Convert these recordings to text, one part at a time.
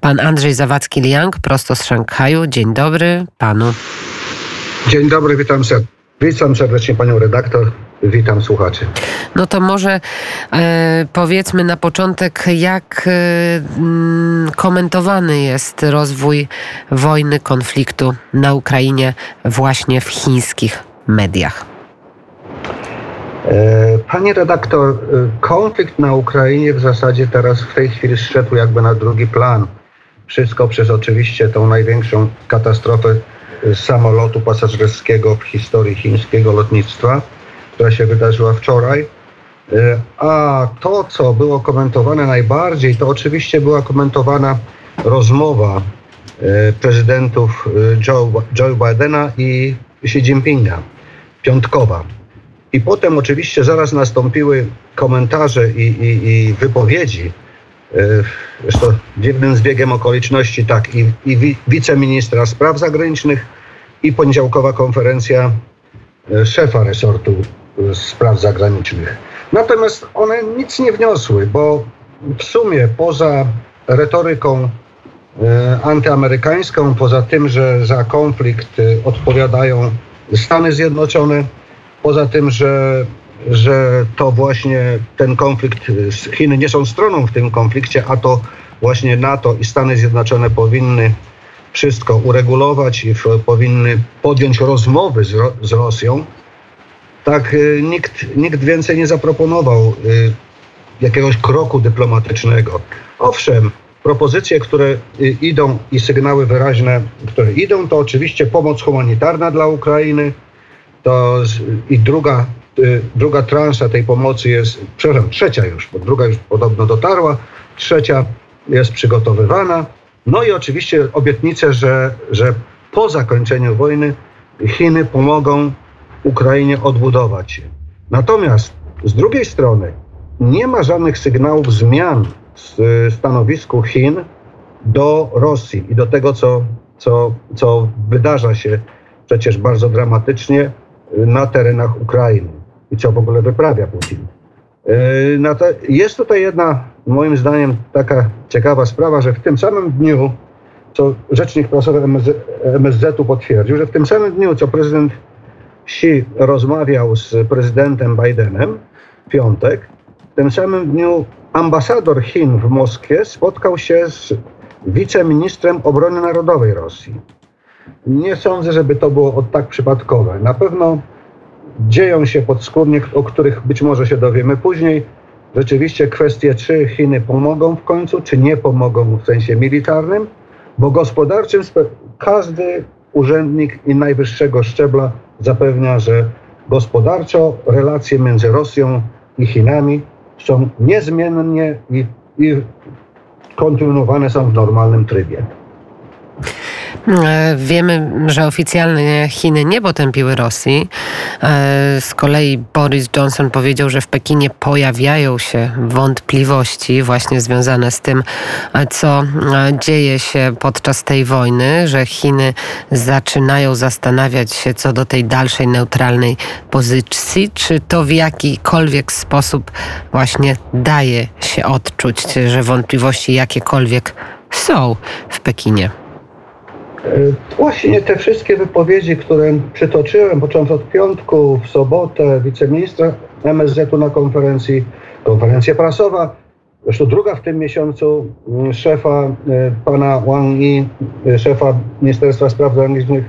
Pan Andrzej Zawadzki-Liang, prosto z Szanghaju. Dzień dobry panu. Dzień dobry, witam serdecznie panią redaktor. Witam słuchaczy. No to może powiedzmy na początek, jak komentowany jest rozwój wojny, konfliktu na Ukrainie właśnie w chińskich mediach. Panie redaktor, konflikt na Ukrainie w zasadzie teraz w tej chwili zszedł jakby na drugi plan. Wszystko przez oczywiście tą największą katastrofę samolotu pasażerskiego w historii chińskiego lotnictwa, która się wydarzyła wczoraj. A to, co było komentowane najbardziej, to oczywiście była komentowana rozmowa prezydentów Joe Bidena i Xi Jinpinga, piątkowa. I potem oczywiście zaraz nastąpiły komentarze i wypowiedzi. Zresztą dziwnym zbiegiem okoliczności, tak, i wiceministra spraw zagranicznych, i poniedziałkowa konferencja szefa resortu spraw zagranicznych. Natomiast one nic nie wniosły, bo w sumie poza retoryką antyamerykańską, poza tym, że za konflikt odpowiadają Stany Zjednoczone, poza tym, że to właśnie ten konflikt, Chiny nie są stroną w tym konflikcie, a to właśnie NATO i Stany Zjednoczone powinny wszystko uregulować i powinny podjąć rozmowy z Rosją, tak nikt więcej nie zaproponował jakiegoś kroku dyplomatycznego. Owszem, propozycje, które idą i sygnały wyraźne, które idą, to oczywiście pomoc humanitarna dla Ukrainy, to i druga transza tej pomocy jest, przepraszam, trzecia już, bo druga już podobno dotarła, trzecia jest przygotowywana. No i oczywiście obietnice, że po zakończeniu wojny Chiny pomogą Ukrainie odbudować się. Natomiast z drugiej strony nie ma żadnych sygnałów zmian w stanowisku Chin do Rosji i do tego, co wydarza się przecież bardzo dramatycznie na terenach Ukrainy i co w ogóle wyprawia Putin. Jest tutaj jedna, moim zdaniem, taka ciekawa sprawa, że w tym samym dniu, co rzecznik prasowy MSZ-u potwierdził, że w tym samym dniu, co prezydent Xi rozmawiał z prezydentem Bidenem w piątek, w tym samym dniu ambasador Chin w Moskwie spotkał się z wiceministrem obrony narodowej Rosji. Nie sądzę, żeby to było od tak przypadkowe. Na pewno dzieją się podskórnie, o których być może się dowiemy później, rzeczywiście kwestie, czy Chiny pomogą w końcu, czy nie pomogą w sensie militarnym, bo gospodarczym każdy urzędnik i najwyższego szczebla zapewnia, że gospodarczo relacje między Rosją i Chinami są niezmiennie i kontynuowane są w normalnym trybie. Wiemy, że oficjalnie Chiny nie potępiły Rosji. Z kolei Boris Johnson powiedział, że w Pekinie pojawiają się wątpliwości właśnie związane z tym, co dzieje się podczas tej wojny, że Chiny zaczynają zastanawiać się co do tej dalszej neutralnej pozycji. Czy to w jakikolwiek sposób właśnie daje się odczuć, że wątpliwości jakiekolwiek są w Pekinie? Właśnie te wszystkie wypowiedzi, które przytoczyłem, począwszy od piątku, w sobotę wiceministra MSZ-u na konferencja prasowa, zresztą druga w tym miesiącu szefa pana Wang Yi, szefa Ministerstwa Spraw Zagranicznych,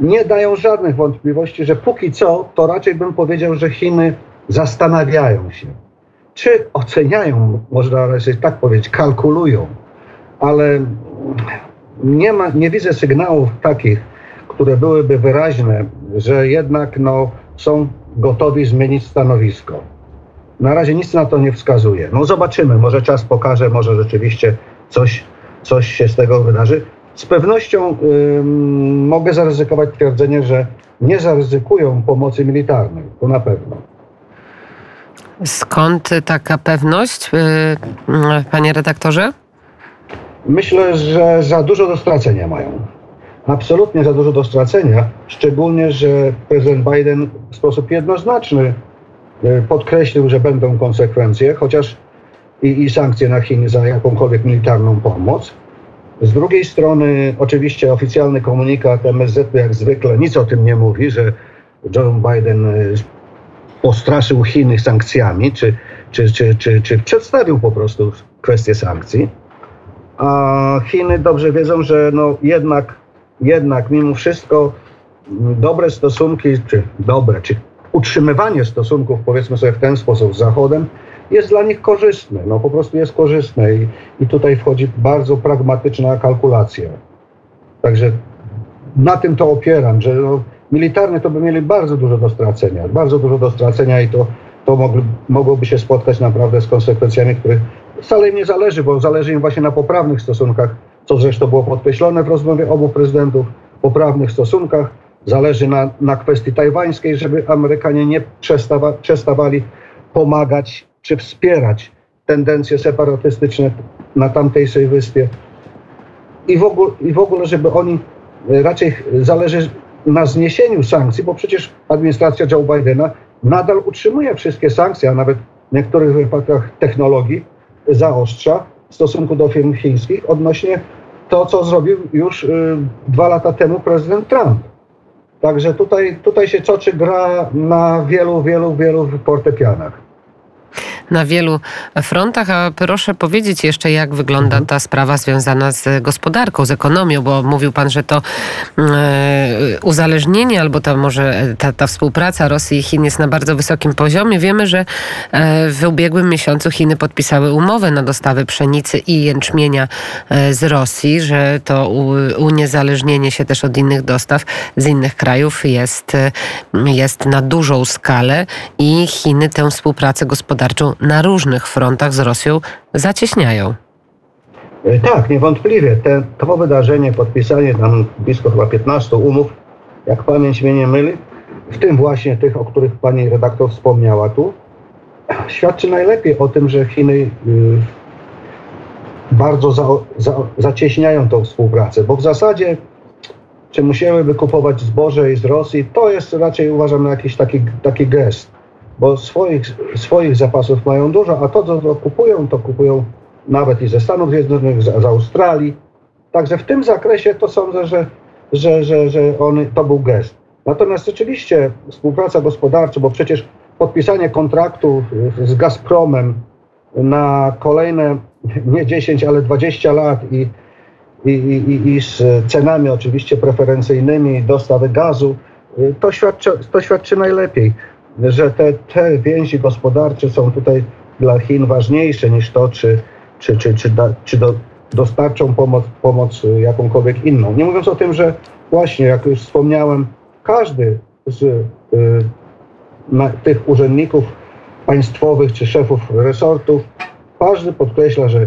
nie dają żadnych wątpliwości, że póki co, to raczej bym powiedział, że Chiny zastanawiają się, czy oceniają, można raczej tak powiedzieć, kalkulują, ale nie widzę sygnałów takich, które byłyby wyraźne, że jednak są gotowi zmienić stanowisko. Na razie nic na to nie wskazuje. Zobaczymy, może czas pokaże, może rzeczywiście coś się z tego wydarzy. Z pewnością mogę zaryzykować twierdzenie, że nie zaryzykują pomocy militarnej, to na pewno. Skąd taka pewność, panie redaktorze? Myślę, że za dużo do stracenia mają. Absolutnie za dużo do stracenia, szczególnie, że prezydent Biden w sposób jednoznaczny podkreślił, że będą konsekwencje, chociaż i sankcje na Chiny za jakąkolwiek militarną pomoc. Z drugiej strony oczywiście oficjalny komunikat MSZ jak zwykle nic o tym nie mówi, że Joe Biden postraszył Chiny sankcjami, czy przedstawił po prostu kwestię sankcji. A Chiny dobrze wiedzą, że no jednak mimo wszystko dobre stosunki, czy utrzymywanie stosunków, powiedzmy sobie w ten sposób, z Zachodem jest dla nich korzystne. No po prostu jest korzystne i tutaj wchodzi bardzo pragmatyczna kalkulacja. Także na tym to opieram, że no, militarnie to by mieli bardzo dużo do stracenia i to mogłoby się spotkać naprawdę z konsekwencjami, których wcale im nie zależy, bo zależy im właśnie na poprawnych stosunkach, co zresztą było podkreślone w rozmowie obu prezydentów, poprawnych stosunkach, zależy na kwestii tajwańskiej, żeby Amerykanie nie przestawali pomagać czy wspierać tendencje separatystyczne na tamtejszej wyspie. I w ogóle, żeby oni raczej zależy na zniesieniu sankcji, bo przecież administracja Joe Bidena nadal utrzymuje wszystkie sankcje, a nawet w niektórych wypadkach technologii zaostrza w stosunku do firm chińskich odnośnie to, co zrobił już 2 lata temu prezydent Trump. Także tutaj się toczy gra na wielu fortepianach. Na wielu frontach, a proszę powiedzieć jeszcze, jak wygląda ta sprawa związana z gospodarką, z ekonomią, bo mówił pan, że to uzależnienie albo ta może ta współpraca Rosji i Chin jest na bardzo wysokim poziomie. Wiemy, że w ubiegłym miesiącu Chiny podpisały umowę na dostawy pszenicy i jęczmienia z Rosji, że to uniezależnienie się też od innych dostaw z innych krajów jest na dużą skalę i Chiny tę współpracę gospodarczą na różnych frontach z Rosją zacieśniają. Tak, niewątpliwie. To wydarzenie, podpisanie tam blisko chyba 15 umów, jak pamięć mnie nie myli, w tym właśnie tych, o których pani redaktor wspomniała tu, świadczy najlepiej o tym, że Chiny bardzo zacieśniają tą współpracę, bo w zasadzie czy musiałyby kupować zboże i z Rosji, to jest raczej uważam jakiś taki gest. Bo swoich zapasów mają dużo, a to, co kupują nawet i ze Stanów Zjednoczonych, z Australii. Także w tym zakresie to sądzę, że to był gest. Natomiast rzeczywiście współpraca gospodarcza, bo przecież podpisanie kontraktu z Gazpromem na kolejne nie 10, ale 20 lat i z cenami oczywiście preferencyjnymi dostawy gazu, to świadczy najlepiej, że te więzi gospodarcze są tutaj dla Chin ważniejsze niż to, czy dostarczą pomoc jakąkolwiek inną. Nie mówiąc o tym, że właśnie, jak już wspomniałem, każdy z tych urzędników państwowych czy szefów resortów, każdy podkreśla, że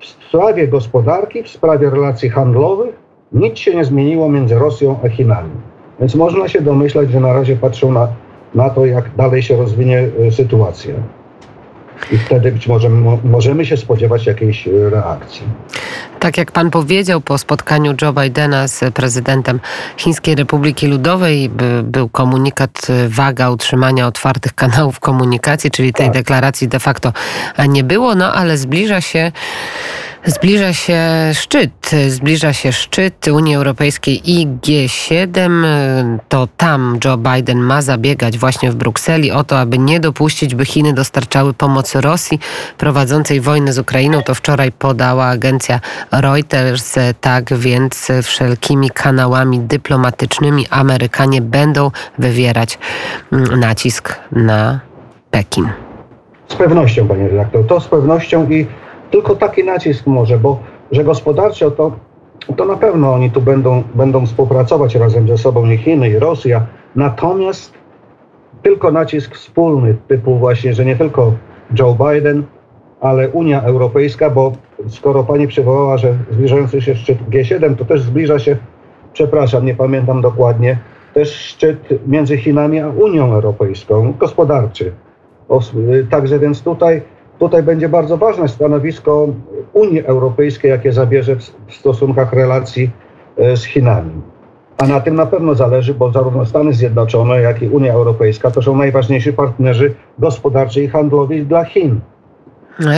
w sprawie gospodarki, w sprawie relacji handlowych nic się nie zmieniło między Rosją a Chinami. Więc można się domyślać, że na razie patrzą na to, jak dalej się rozwinie sytuacja. I wtedy być może możemy się spodziewać jakiejś reakcji. Tak jak pan powiedział, po spotkaniu Joe Bidena z prezydentem Chińskiej Republiki Ludowej był komunikat, waga utrzymania otwartych kanałów komunikacji, czyli tej deklaracji de facto nie było, no ale zbliża się szczyt Unii Europejskiej i G7. To tam Joe Biden ma zabiegać właśnie w Brukseli o to, aby nie dopuścić, by Chiny dostarczały pomocy Rosji prowadzącej wojnę z Ukrainą. To wczoraj podała agencja Reuters. Tak więc wszelkimi kanałami dyplomatycznymi Amerykanie będą wywierać nacisk na Pekin. Z pewnością, panie redaktor, to z pewnością i tylko taki nacisk może, bo że gospodarczo to na pewno oni tu będą współpracować razem ze sobą i Chiny i Rosja. Natomiast tylko nacisk wspólny typu właśnie, że nie tylko Joe Biden, ale Unia Europejska, bo skoro pani przywołała, że zbliżający się szczyt G7, to też zbliża się, przepraszam, nie pamiętam dokładnie, też szczyt między Chinami a Unią Europejską, gospodarczy. Także więc Tutaj będzie bardzo ważne stanowisko Unii Europejskiej, jakie zabierze w stosunkach relacji z Chinami. A na tym na pewno zależy, bo zarówno Stany Zjednoczone, jak i Unia Europejska to są najważniejsi partnerzy gospodarczy i handlowi dla Chin.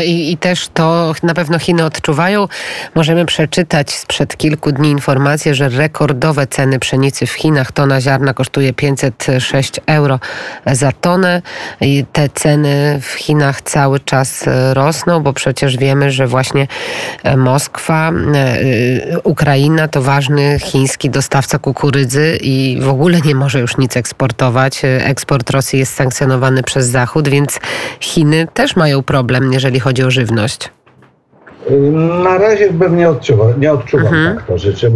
I też to na pewno Chiny odczuwają. Możemy przeczytać sprzed kilku dni informację, że rekordowe ceny pszenicy w Chinach. Tona ziarna kosztuje 506 euro za tonę. I te ceny w Chinach cały czas rosną, bo przecież wiemy, że właśnie Moskwa, Ukraina to ważny chiński dostawca kukurydzy i w ogóle nie może już nic eksportować. Eksport Rosji jest sankcjonowany przez Zachód, więc Chiny też mają problem, jeżeli chodzi o żywność. Na razie bym nie odczuwał tak rzeczy.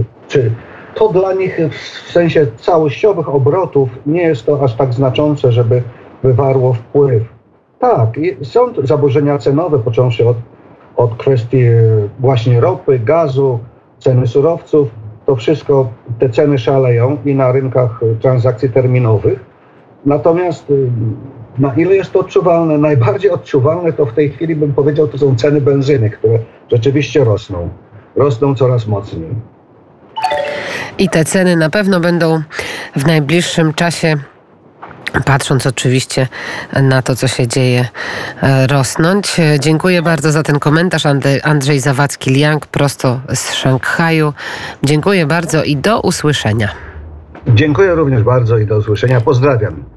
To dla nich w sensie całościowych obrotów nie jest to aż tak znaczące, żeby wywarło wpływ. Tak, są zaburzenia cenowe, począwszy od kwestii właśnie ropy, gazu, ceny surowców. To wszystko, te ceny szaleją i na rynkach transakcji terminowych. Natomiast na ile jest to odczuwalne? Najbardziej odczuwalne to w tej chwili bym powiedział, to są ceny benzyny, które rzeczywiście rosną. Rosną coraz mocniej. I te ceny na pewno będą w najbliższym czasie, patrząc oczywiście na to, co się dzieje, rosnąć. Dziękuję bardzo za ten komentarz. Andrzej Zawadzki-Liang, prosto z Szanghaju. Dziękuję bardzo i do usłyszenia. Dziękuję również bardzo i do usłyszenia. Pozdrawiam.